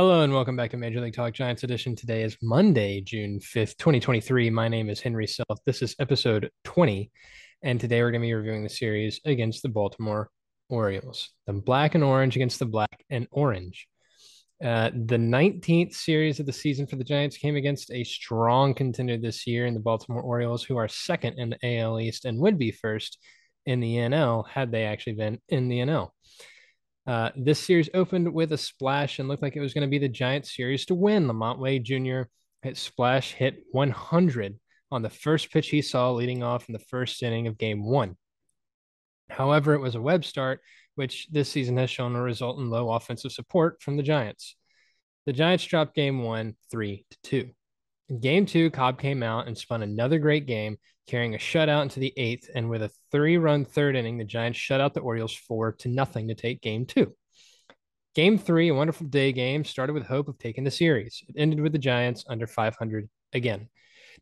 Hello and welcome back to Major League Talk Giants edition. Today is Monday, June 5th, 2023. My name is Henry Self. This is episode 20, and today we're going to be reviewing the series against the Baltimore Orioles. The black and orange against the black and orange. The 19th series of the season for the Giants came against a strong contender this year in the Baltimore Orioles, who are second in the AL East and would be first in the NL had they actually been in the NL. This series opened with a splash and looked like it was going to be the Giants series to win. Lamont Wade Jr. hit splash, hit 100 on the first pitch he saw leading off in the first inning of game one. However, it was a Webb start, which this season has shown a result in low offensive support from the Giants. The Giants dropped game one, 3-2. In game two, Cobb came out and spun another great game, carrying a shutout into the eighth, and with a three-run third inning, the Giants shut out the Orioles 4-0 to take game two. Game three, a wonderful day game, started with hope of taking the series. It ended with the Giants under 500 again.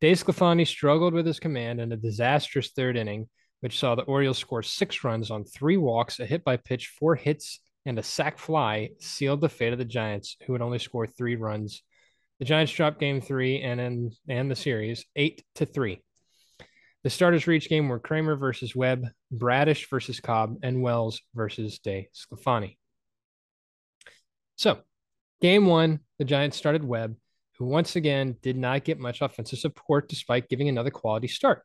DeSclafani struggled with his command in a disastrous third inning, which saw the Orioles score 6 runs on 3 walks, a hit by pitch, 4 hits, and a sac fly sealed the fate of the Giants, who would only score 3 runs. The Giants dropped game three and the series 8-3. The starters for each game were Kramer versus Webb, Bradish versus Cobb, and Wells versus DeSclafani. So, game one, the Giants started Webb, who once again did not get much offensive support despite giving another quality start.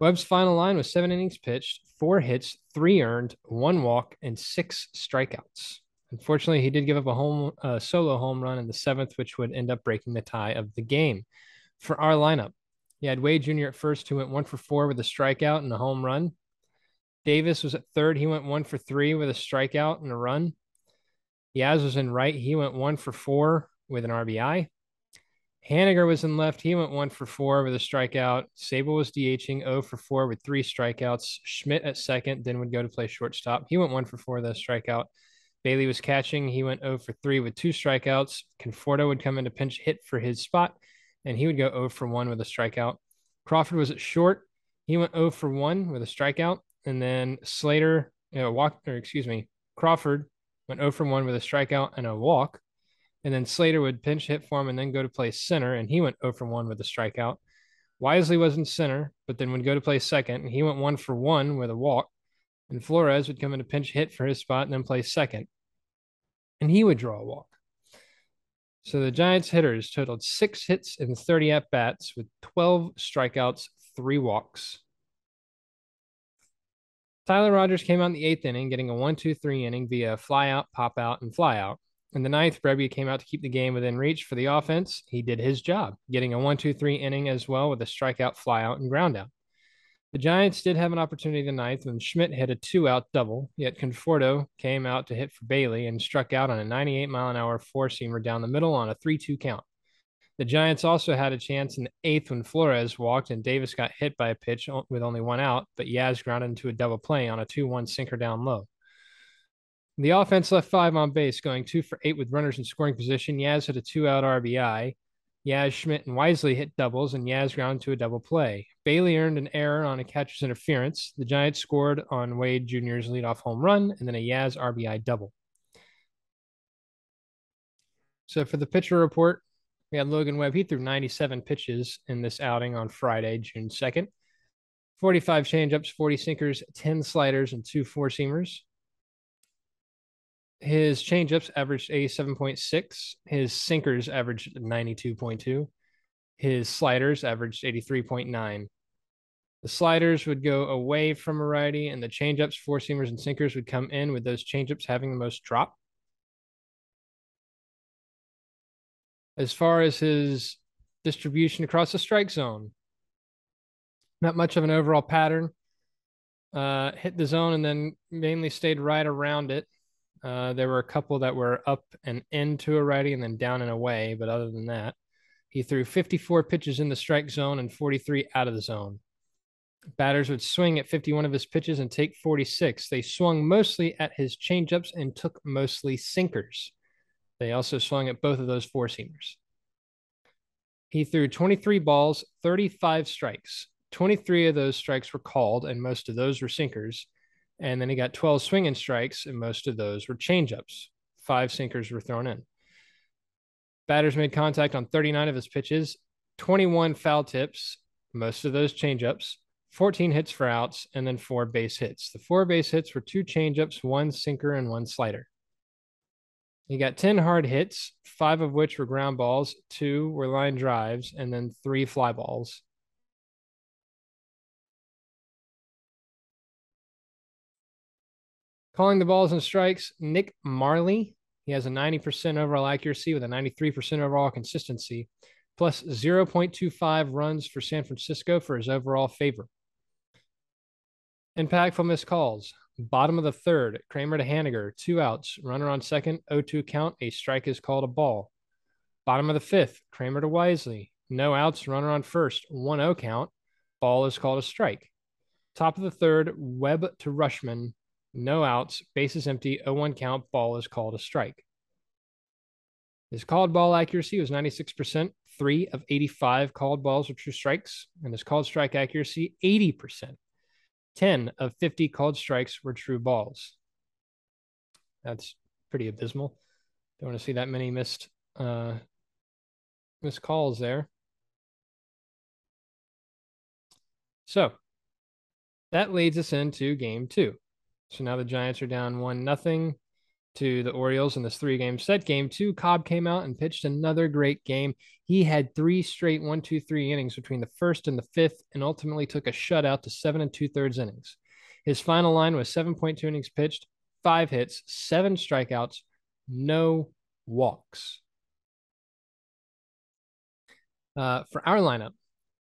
Webb's final line was 7 innings pitched, 4 hits, 3 earned, 1 walk, and 6 strikeouts. Unfortunately, he did give up a solo home run in the 7th, which would end up breaking the tie of the game. For our lineup, you had Wade Jr. at first, who went 1 for 4 with a strikeout and a home run. Davis was at third. He went 1 for 3 with a strikeout and a run. Yaz was in right. He went 1 for 4 with an RBI. Haniger was in left. He went 1 for 4 with a strikeout. Sable was DHing 0 for 4 with 3 strikeouts. Schmidt at second, then would go to play shortstop. He went 1 for 4 with a strikeout. Bailey was catching. He went 0 for 3 with 2 strikeouts. Conforto would come in to pinch hit for his spot, and he would go 0 for 1 with a strikeout. Crawford was at short. He went 0 for 1 with a strikeout. And then Crawford went 0 for 1 with a strikeout and a walk. And then Slater would pinch hit for him and then go to play center, and he went 0 for 1 with a strikeout. Wisely was in center, but then would go to play second, and he went 1 for 1 with a walk. And Flores would come in a pinch hit for his spot and then play second, and he would draw a walk. So the Giants hitters totaled 6 hits and 30 at-bats with 12 strikeouts, 3 walks. Taylor Rogers came out in the 8th inning, getting a 1-2-3 inning via flyout, pop-out, and flyout. In the 9th, Brebbia came out to keep the game within reach for the offense. He did his job, getting a 1-2-3 inning as well with a strikeout, flyout, and groundout. The Giants did have an opportunity in the 9th when Schmidt hit a 2-out double, yet Conforto came out to hit for Bailey and struck out on a 98-mile-an-hour 4-seamer down the middle on a 3-2 count. The Giants also had a chance in the 8th when Flores walked and Davis got hit by a pitch with only 1 out, but Yaz grounded into a double play on a 2-1 sinker down low. The offense left 5 on base, going 2 for 8 with runners in scoring position. Yaz hit a 2-out RBI. Yaz, Schmidt, and Wisely hit doubles, and Yaz ground to a double play. Bailey earned an error on a catcher's interference. The Giants scored on Wade Jr.'s leadoff home run and then a Yaz RBI double. So for the pitcher report, we had Logan Webb. He threw 97 pitches in this outing on Friday, June 2nd. 45 changeups, 40 sinkers, 10 sliders, and 2 four-seamers. His changeups averaged a 7.6. His sinkers averaged 92.2. His sliders averaged 83.9. The sliders would go away from a righty, and the changeups, four-seamers, and sinkers would come in, with those changeups having the most drop. As far as his distribution across the strike zone, not much of an overall pattern. Hit the zone and then mainly stayed right around it. There were a couple that were up and into a righty and then down and away, but other than that, he threw 54 pitches in the strike zone and 43 out of the zone. Batters would swing at 51 of his pitches and take 46. They swung mostly at his changeups and took mostly sinkers. They also swung at both of those four-seamers. He threw 23 balls, 35 strikes. 23 of those strikes were called, and most of those were sinkers. And then he got 12 swinging strikes, and most of those were changeups. 5 sinkers were thrown in. Batters made contact on 39 of his pitches, 21 foul tips, most of those changeups, 14 hits for outs, and then 4 base hits. The 4 base hits were 2 changeups, 1 sinker, and 1 slider. He got 10 hard hits, 5 of which were ground balls, 2 were line drives, and then 3 fly balls. Calling the balls and strikes, Nick Marley. He has a 90% overall accuracy with a 93% overall consistency, plus 0.25 runs for San Francisco for his overall favor. Impactful missed calls. Bottom of the third, Kramer to Haniger, 2 outs, runner on second, 0-2 count, a strike is called a ball. Bottom of the fifth, Kramer to Wisely, no outs, runner on first, 1-0 count, ball is called a strike. Top of the third, Webb to Rushman, no outs, bases empty, 0-1 count, ball is called a strike. His called ball accuracy was 96%, 3 of 85 called balls were true strikes, and his called strike accuracy, 80%. 10 of 50 called strikes were true balls. That's pretty abysmal. Don't want to see that many missed calls there. So that leads us into game 2. So now the Giants are down 1-0 to the Orioles in this 3-game set. Game 2, Cobb came out and pitched another great game. He had 3 straight 1-2-3 innings between the first and the fifth, and ultimately took a shutout to 7 2/3 innings. His final line was 7.2 innings pitched, 5 hits, 7 strikeouts, no walks. For our lineup,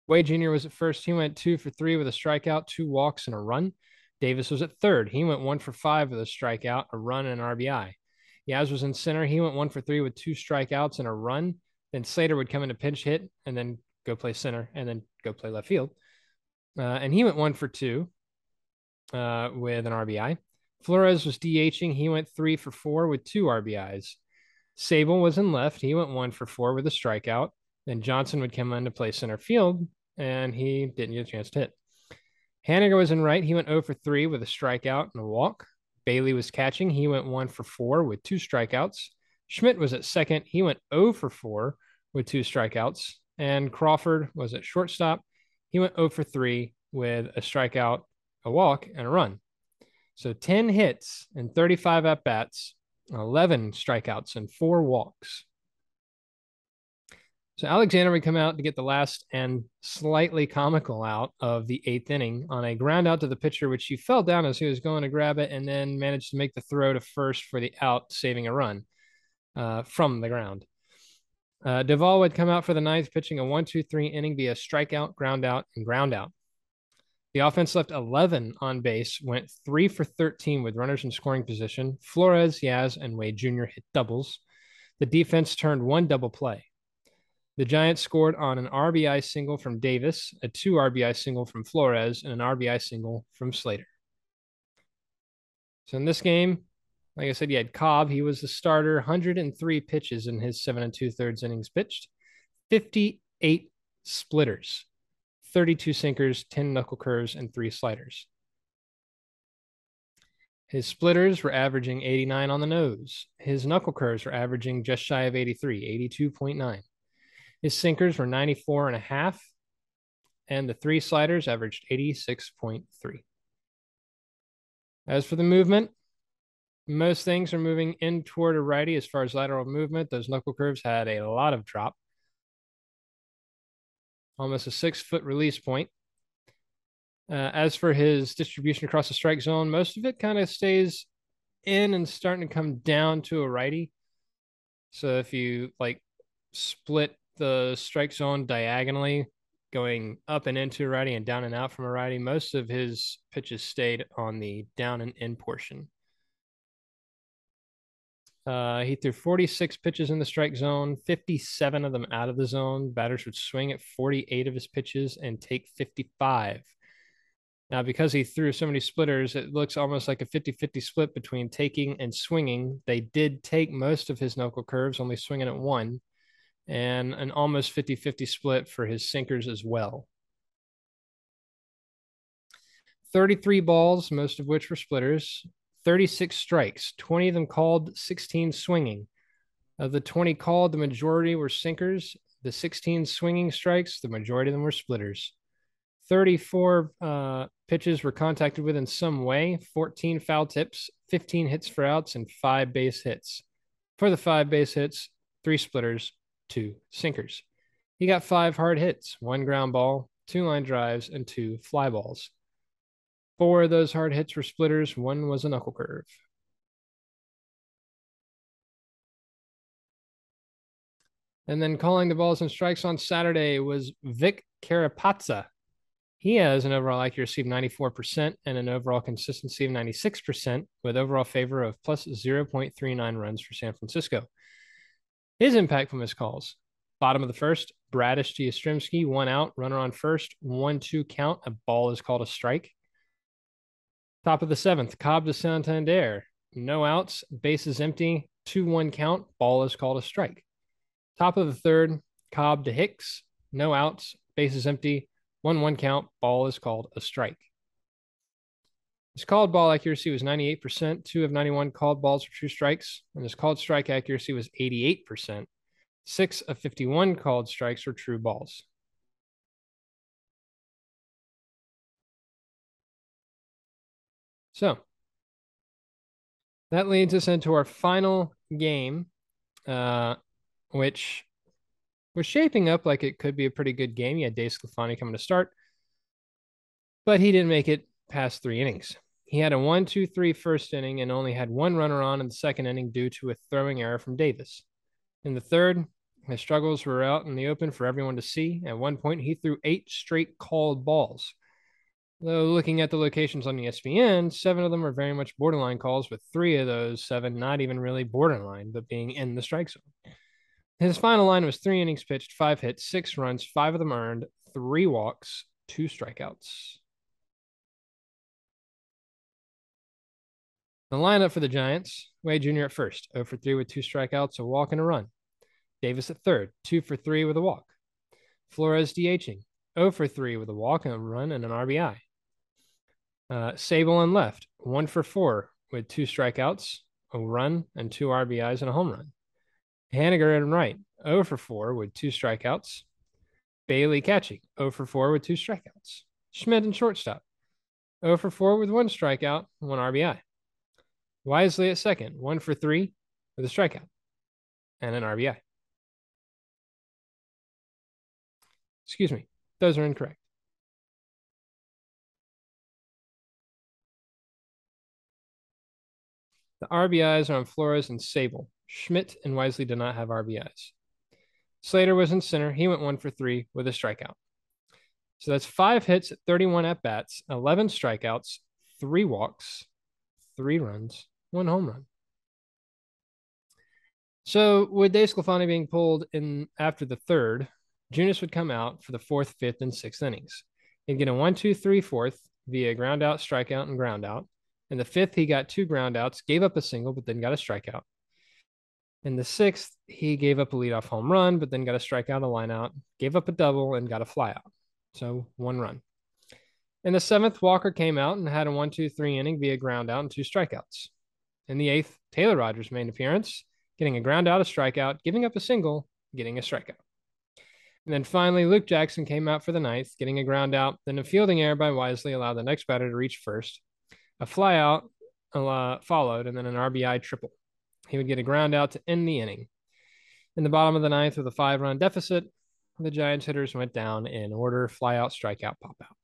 Wade Jr. was at first. He went 2 for 3 with a strikeout, 2 walks, and a run. Davis was at third. He went 1 for 5 with a strikeout, a run, and an RBI. Yaz was in center. He went 1 for 3 with 2 strikeouts and a run. Then Slater would come in a pinch hit and then go play center and then go play left field. And he went 1 for 2 with an RBI. Flores was DHing. He went 3 for 4 with 2 RBIs. Sable was in left. He went 1 for 4 with a strikeout. Then Johnson would come in to play center field, and he didn't get a chance to hit. Haniger was in right. He went 0 for 3 with a strikeout and a walk. Bailey was catching. He went 1 for 4 with 2 strikeouts. Schmidt was at second. He went 0 for 4 with 2 strikeouts. And Crawford was at shortstop. He went 0 for 3 with a strikeout, a walk, and a run. So 10 hits and 35 at-bats, 11 strikeouts, and 4 walks. So Alexander would come out to get the last and slightly comical out of the 8th inning on a ground out to the pitcher, which he fell down as he was going to grab it and then managed to make the throw to first for the out, saving a run from the ground. Duvall would come out for the 9th, pitching a 1-2-3 inning via strikeout, ground out, and ground out. The offense left 11 on base, went 3 for 13 with runners in scoring position. Flores, Yaz, and Wade Jr. hit doubles. The defense turned 1 double play. The Giants scored on an RBI single from Davis, a 2 RBI single from Flores, and an RBI single from Slater. So in this game, like I said, you had Cobb. He was the starter, 103 pitches in his 7 2/3 innings pitched, 58 splitters, 32 sinkers, 10 knuckle curves, and 3 sliders. His splitters were averaging 89 on the nose. His knuckle curves were averaging just shy of 83, 82.9. His sinkers were 94.5, and the 3 sliders averaged 86.3. As for the movement, most things are moving in toward a righty as far as lateral movement. Those knuckle curves had a lot of drop, almost a 6-foot release point. As for his distribution across the strike zone, most of it kind of stays in and starting to come down to a righty. So if you like split the strike zone diagonally, going up and into a righty and down and out from a righty, most of his pitches stayed on the down and in portion. He threw 46 pitches in the strike zone, 57 of them out of the zone. Batters would swing at 48 of his pitches and take 55. Now, because he threw so many splitters, it looks almost like a 50-50 split between taking and swinging. They did take most of his knuckle curves, only swinging at 1. And an almost 50-50 split for his sinkers as well. 33 balls, most of which were splitters, 36 strikes, 20 of them called, 16 swinging. Of the 20 called, the majority were sinkers. The 16 swinging strikes, the majority of them were splitters. 34 pitches were contacted with in some way, 14 foul tips, 15 hits for outs, and 5 base hits. For the 5 base hits, 3 splitters, 2 sinkers. He got 5 hard hits, 1 ground ball, 2 line drives, and 2 fly balls. 4 of those hard hits were splitters, 1 was a knuckle curve. And then calling the balls and strikes on Saturday was Vic Carapazza. He has an overall accuracy of 94% and an overall consistency of 96% with overall favor of plus 0.39 runs for San Francisco. His impact from his calls: bottom of the first, Bradish to Yastrzemski, 1 out, runner on first, 1-2 count. A ball is called a strike. Top of the seventh, Cobb to Santander, no outs, base is empty, 2-1 count. Ball is called a strike. Top of the third, Cobb to Hicks, no outs, base is empty, 1-1 count, ball is called a strike. His called ball accuracy was 98%, 2 of 91 called balls were true strikes, and his called strike accuracy was 88%, 6 of 51 called strikes were true balls. So, that leads us into our final game, which was shaping up like it could be a pretty good game. You had DeSclafani coming to start, but he didn't make it past 3 innings. He had a 1-2-3 first inning and only had 1 runner on in the second inning due to a throwing error from Davis. In the third, his struggles were out in the open for everyone to see. At one point, he threw 8 straight called balls. Though looking at the locations on ESPN, 7 of them are very much borderline calls, with 3 of those 7 not even really borderline, but being in the strike zone. His final line was 3 innings pitched, 5 hits, 6 runs, 5 of them earned, 3 walks, 2 strikeouts. The lineup for the Giants: Wade Jr. at first, 0 for 3 with 2 strikeouts, a walk, and a run. Davis at third, 2 for 3 with a walk. Flores DHing, 0 for 3 with a walk, and a run, and an RBI. Sable on left, 1 for 4 with 2 strikeouts, a run, and 2 RBIs and a home run. Haniger in right, 0 for 4 with 2 strikeouts. Bailey catching, 0 for 4 with 2 strikeouts. Schmidt in shortstop, 0 for 4 with 1 strikeout, 1 RBI. Wisely at second, 1 for 3 with a strikeout and an RBI. Excuse me, those are incorrect. The RBIs are on Flores and Sable. Schmidt and Wisely did not have RBIs. Slater was in center. He went 1 for 3 with a strikeout. So that's 5 hits at 31 at-bats, 11 strikeouts, 3 walks, 3 runs, 1 home run. So with DeSclafani being pulled in after the third, Junis would come out for the fourth, fifth, and sixth innings. He'd get a 1-2-3-4 via ground out, strikeout, and ground out. In the fifth, he got 2 ground outs, gave up a single, but then got a strikeout. In the sixth, he gave up a leadoff home run, but then got a strikeout, a lineout, gave up a double, and got a flyout. So 1 run. In the seventh, Walker came out and had a 1-2-3 inning via ground out and 2 strikeouts. In the eighth, Taylor Rogers made an appearance, getting a ground out, a strikeout, giving up a single, getting a strikeout. And then finally, Luke Jackson came out for the ninth, getting a ground out, then a fielding error by Wisely allowed the next batter to reach first. A flyout followed, and then an RBI triple. He would get a ground out to end the inning. In the bottom of the ninth with a 5-run deficit, the Giants hitters went down in order: flyout, strikeout, pop out.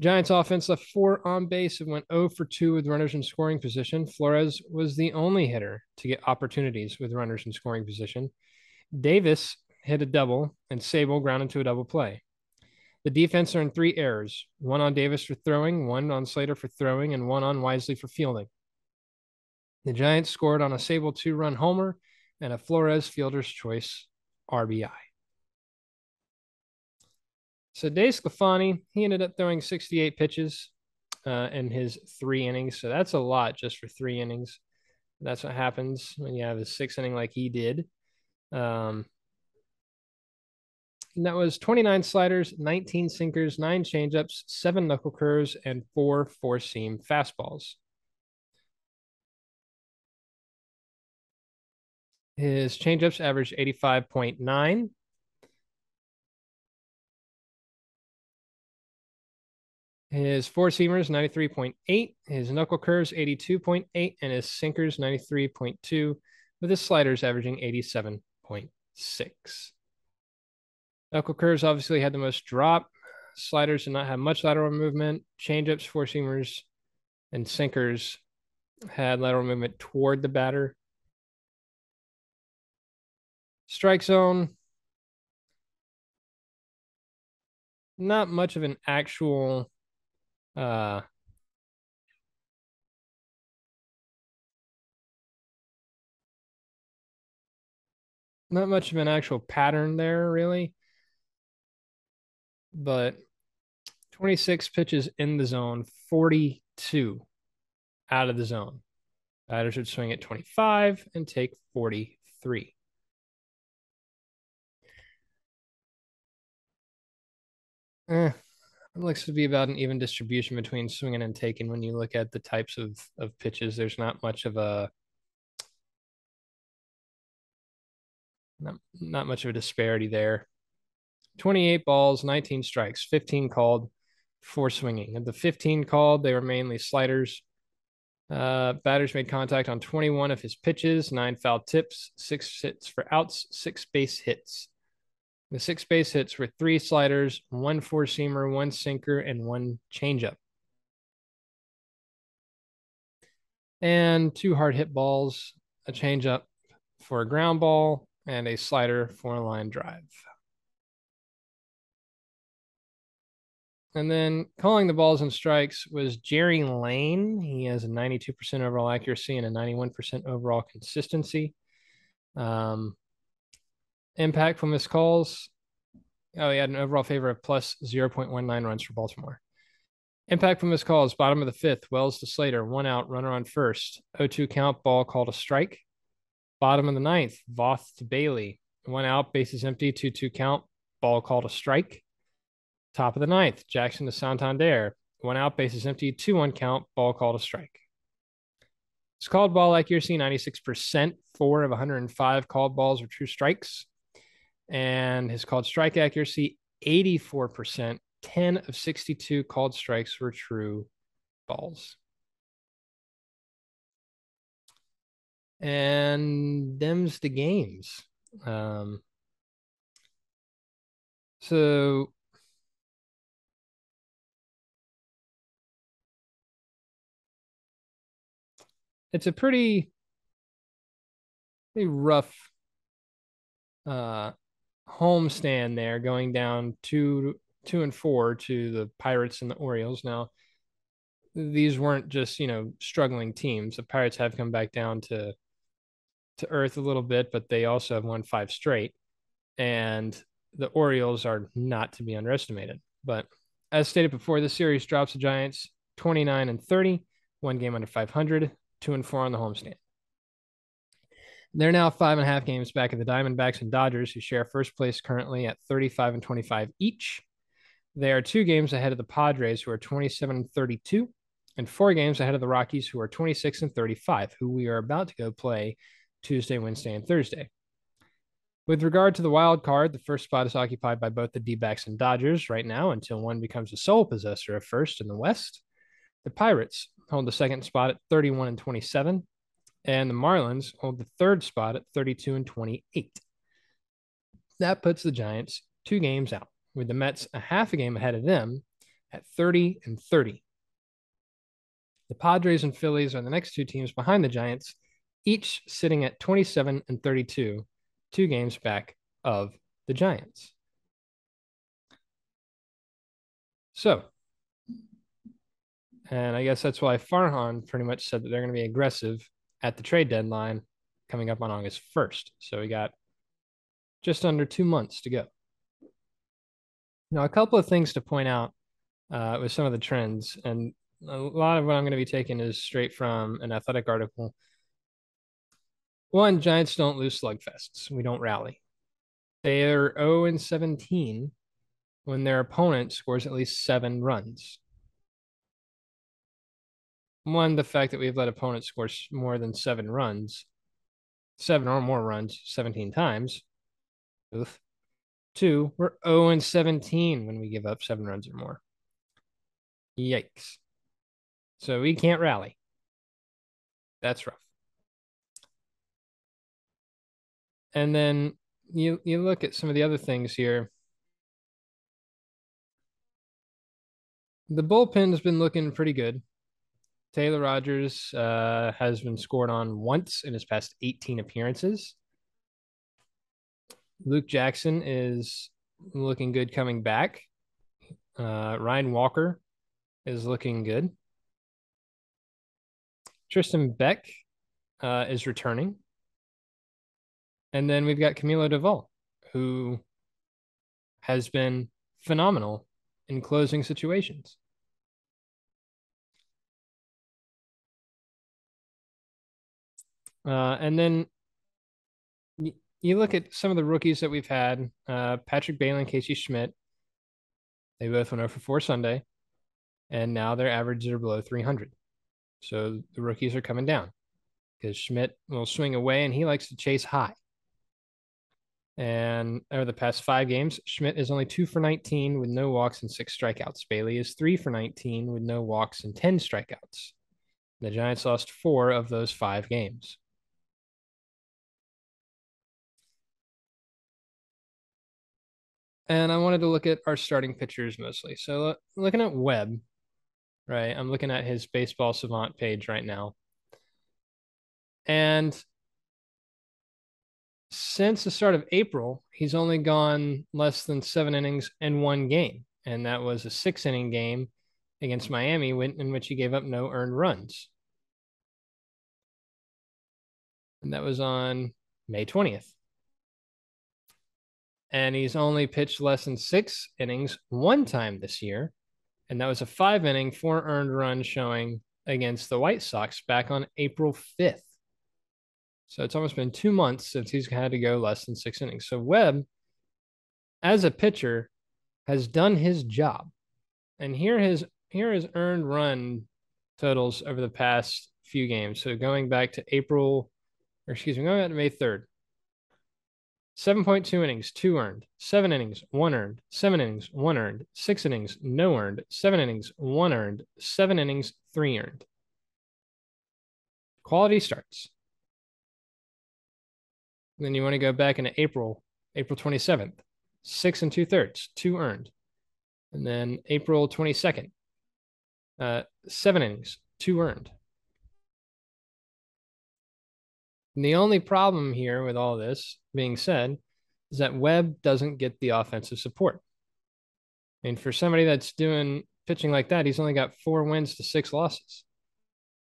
Giants offense left 4 on base and went 0 for 2 with runners in scoring position. Flores was the only hitter to get opportunities with runners in scoring position. Davis hit a double, and Sable ground into a double play. The defense earned 3 errors, 1 on Davis for throwing, 1 on Slater for throwing, and 1 on Wisely for fielding. The Giants scored on a Sable 2-run homer and a Flores fielder's choice RBI. So DeSclafani, he ended up throwing 68 pitches in his 3 innings. So that's a lot just for 3 innings. That's what happens when you have a 6th inning like he did. And that was 29 sliders, 19 sinkers, 9 changeups, 7 knuckle curves, and 4 four-seam fastballs. His changeups averaged 85.9. His four-seamers, 93.8. His knuckle curves, 82.8. And his sinkers, 93.2, with his sliders averaging 87.6. Knuckle curves obviously had the most drop. Sliders did not have much lateral movement. Changeups, four-seamers, and sinkers had lateral movement toward the batter. Strike zone, not much of an actual not much of an actual pattern there, really. But 26 pitches in the zone, 42 out of the zone. Batters would swing at 25 and take 43. It looks to be about an even distribution between swinging and taking when you look at the types of pitches. There's not much of a not much of a disparity there. 28 balls, 19 strikes, 15 called, 4 swinging. Of the 15 called, they were mainly sliders. Batters made contact on 21 of his pitches, 9 foul tips, 6 hits for outs, 6 base hits. The 6 base hits were 3 sliders, 1 four-seamer, 1 sinker, and 1 changeup. And 2 hard hit balls, a changeup for a ground ball, and a slider for a line drive. And then calling the balls and strikes was Jerry Lane. He has a 92% overall accuracy and a 91% overall consistency. Impact from his calls. Oh, he had an overall favor of plus 0.19 runs for Baltimore. Impact from his calls, bottom of the fifth, Wells to Slater, 1 out, runner on first. 0-2 count, ball called a strike. Bottom of the ninth, Voth to Bailey, 1 out, bases empty, 2-2 count, ball called a strike. Top of the ninth, Jackson to Santander, 1 out, bases empty, 2-1 count, ball called a strike. His called ball accuracy, 96%, 4 of 105 called balls were true strikes. And his called strike accuracy, 84%, 10 of 62 called strikes were true balls. And them's the games. So it's a pretty rough homestand there, going down 2-4 to the Pirates and the Orioles. Now, these weren't just, struggling teams. The Pirates have come back down to earth a little bit, but they also have won 5 straight, and the Orioles are not to be underestimated. But as stated before, this series drops the Giants 29-30, 1 game under 500, 2-4 on the homestand. They're now 5.5 games back of the Diamondbacks and Dodgers, who share first place currently at 35-25 each. They are 2 games ahead of the Padres, who are 27-32, and 4 games ahead of the Rockies, who are 26-35, who we are about to go play Tuesday, Wednesday, and Thursday. With regard to the wild card, the first spot is occupied by both the D-backs and Dodgers right now until one becomes the sole possessor of first in the West. The Pirates hold the second spot at 31-27, and the Marlins hold the third spot at 32-28. That puts the Giants 2 games out, with the Mets a half a game ahead of them at 30-30. The Padres and Phillies are the next 2 teams behind the Giants, each sitting at 27-32, 2 games back of the Giants. So, and I guess that's why Farhan pretty much said that they're going to be aggressive at the trade deadline coming up on August 1st. So we got just under 2 months to go. Now, a couple of things to point out with some of the trends, and a lot of what I'm going to be taking is straight from an Athletic article. One, Giants don't lose slugfests. We don't rally. They are 0-17 when their opponent scores at least 7 runs. One, the fact that we've let opponents score more than 7 runs 7 or more runs 17 times. Oof. 2, we're 0-17 when we give up 7 runs or more. Yikes. So we can't rally. That's rough. And then you look at some of the other things here. The bullpen's been looking pretty good. Taylor Rogers has been scored on once in his past 18 appearances. Luke Jackson is looking good coming back. Ryan Walker is looking good. Tristan Beck is returning. And then we've got Camilo Duvall, who has been phenomenal in closing situations. And then you look at some of the rookies that we've had, Patrick Bailey and Casey Schmidt. They both went 0-for-4 Sunday, and now their averages are below 300. So the rookies are coming down because Schmidt will swing away, and he likes to chase high. And over the past 5 games, Schmidt is only 2-for-19 with no walks and 6 strikeouts. Bailey is 3-for-19 with no walks and 10 strikeouts. The Giants lost 4 of those 5 games. And I wanted to look at our starting pitchers mostly. So looking at Webb, right? I'm looking at his Baseball Savant page right now. And since the start of April, he's only gone less than 7 innings in 1 game. And that was a 6-inning game against Miami, in which he gave up no earned runs. And that was on May 20th. And he's only pitched less than 6 innings 1 time this year. And that was a 5-inning, 4 earned run showing against the White Sox back on April 5th. So it's almost been 2 months since he's had to go less than 6 innings. So Webb, as a pitcher, has done his job. And here is earned run totals over the past few games. So going back to May 3rd. 7.2 innings, 2 earned. 7 innings, 1 earned. 7 innings, 1 earned. 6 innings, no earned. 7 innings, 1 earned. 7 innings, 3 earned. Quality starts. Then you want to go back into April 27th. 6 2/3, 2 earned. And then April 22nd, 7 innings, 2 earned. And the only problem here with all this being said is that Webb doesn't get the offensive support. And for somebody that's doing pitching like that, he's only got 4 wins to 6 losses.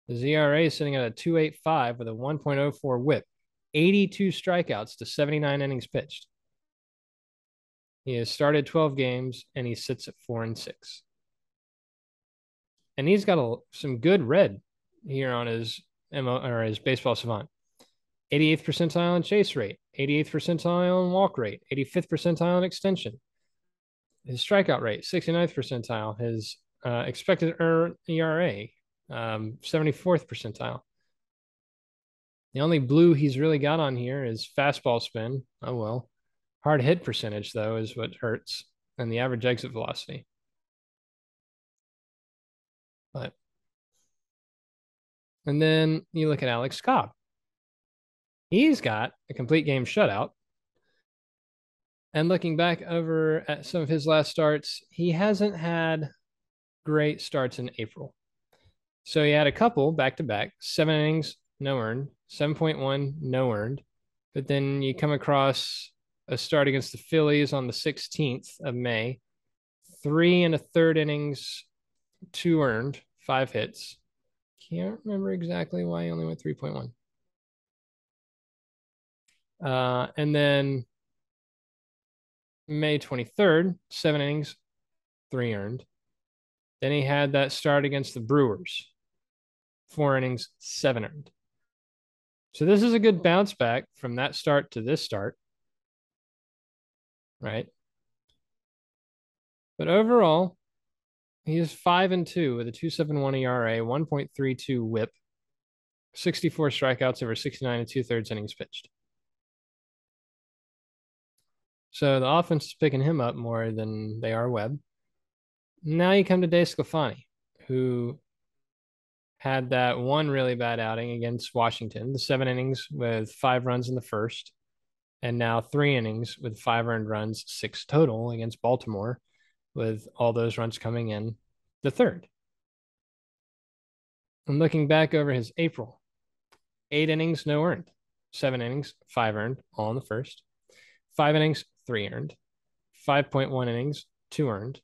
His ERA is sitting at a 2.85 with a 1.04 whip, 82 strikeouts to 79 innings pitched. He has started 12 games, and he sits at 4-6. And he's got some good red here on his his Baseball Savant. 88th percentile in chase rate, 88th percentile in walk rate, 85th percentile in extension. His strikeout rate, 69th percentile. His expected ERA, 74th percentile. The only blue he's really got on here is fastball spin. Oh, well. Hard hit percentage, though, is what hurts, and the average exit velocity. And then you look at Alex Cobb. He's got a complete game shutout. And looking back over at some of his last starts, he hasn't had great starts in April. So he had a couple back-to-back, 7 innings, no earned, 7.1, no earned. But then you come across a start against the Phillies on the 16th of May, 3 1/3 innings, 2 earned, 5 hits. Can't remember exactly why he only went 3.1. And then May 23rd, 7 innings, 3 earned. Then he had that start against the Brewers, 4 innings, 7 earned. So this is a good bounce back from that start to this start. Right. But overall, he is 5-2 with a 2.71 ERA, 1.32 whip, 64 strikeouts over 69 and 2/3 innings pitched. So the offense is picking him up more than they are Webb. Now you come to DeSclafani, who had that one really bad outing against Washington, the 7 innings with 5 runs in the first, and now 3 innings with 5 earned runs, 6 total against Baltimore, with all those runs coming in the third. And looking back over his April, 8 innings, no earned, 7 innings, 5 earned, all in the first, 5 innings, 3 earned, 5.1 innings, 2 earned,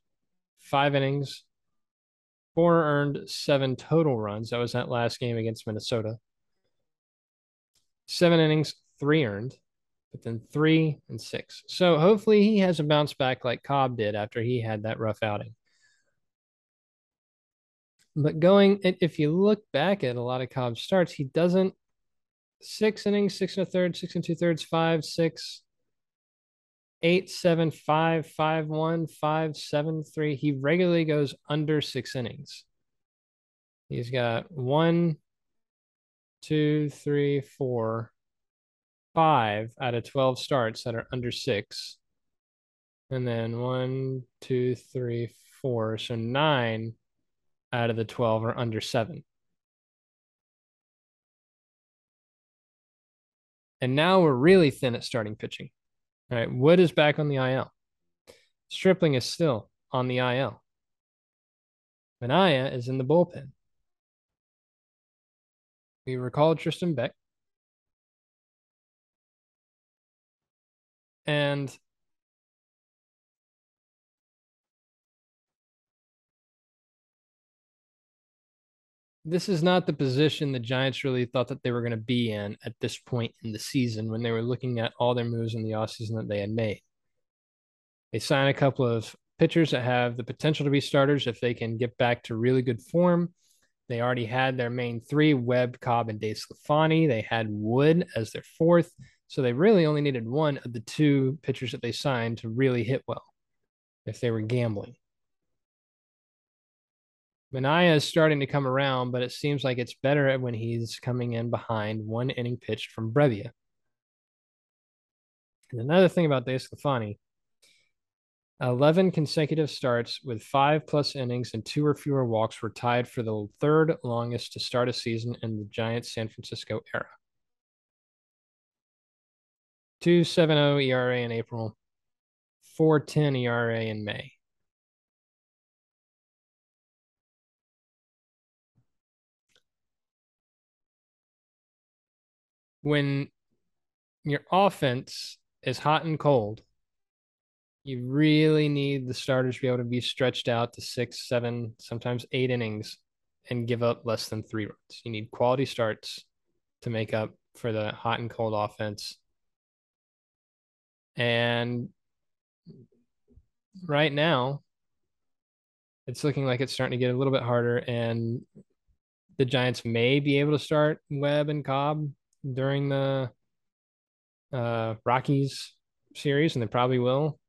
5 innings, 4 earned, 7 total runs. That was that last game against Minnesota. 7 innings, 3 earned, but then 3 and 6. So hopefully he has a bounce back like Cobb did after he had that rough outing. But if you look back at a lot of Cobb's starts, he doesn't 6 innings, 6 1/3, 6 2/3, 5, 6, 8, 7, 5, 5, 1, 5, 7, 3. He regularly goes under 6 innings. He's got 1, 2, 3, 4, 5 out of 12 starts that are under 6. And then 1, 2, 3, 4. So 9 out of the 12 are under 7. And now we're really thin at starting pitching. All right, Wood is back on the IL. Stripling is still on the IL. Minaya is in the bullpen. We recall Tristan Beck. And this is not the position the Giants really thought that they were going to be in at this point in the season when they were looking at all their moves in the offseason that they had made. They sign a couple of pitchers that have the potential to be starters if they can get back to really good form. They already had their main 3, Webb, Cobb, and DeSclafani. They had Wood as their 4th. So they really only needed one of the 2 pitchers that they signed to really hit well if they were gambling. Minaya is starting to come around, but it seems like it's better when he's coming in behind 1 inning pitched from Brevia. And another thing about DeSclafani, 11 consecutive starts with 5+ innings and 2 or fewer walks were tied for the 3rd longest to start a season in the Giants San Francisco era. 2.70 ERA in April, 4.10 ERA in May. When your offense is hot and cold, you really need the starters to be able to be stretched out to 6, 7, sometimes 8 innings and give up less than 3 runs. You need quality starts to make up for the hot and cold offense. And right now, it's looking like it's starting to get a little bit harder, and the Giants may be able to start Webb and Cobb during the Rockies series, and they probably will.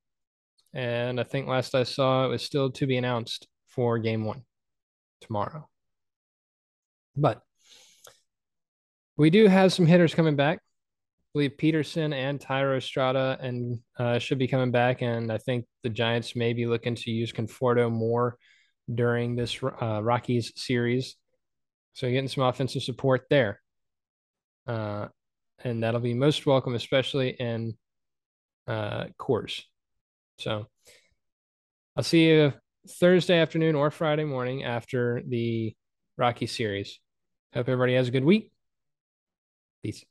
And I think last I saw, it was still to be announced for Game 1 tomorrow. But we do have some hitters coming back. I believe Peterson and Tyro Estrada and should be coming back. And I think the Giants may be looking to use Conforto more during this Rockies series. So getting some offensive support there. And that'll be most welcome, especially in Coors. So I'll see you Thursday afternoon or Friday morning after the Rocky series. Hope everybody has a good week. Peace.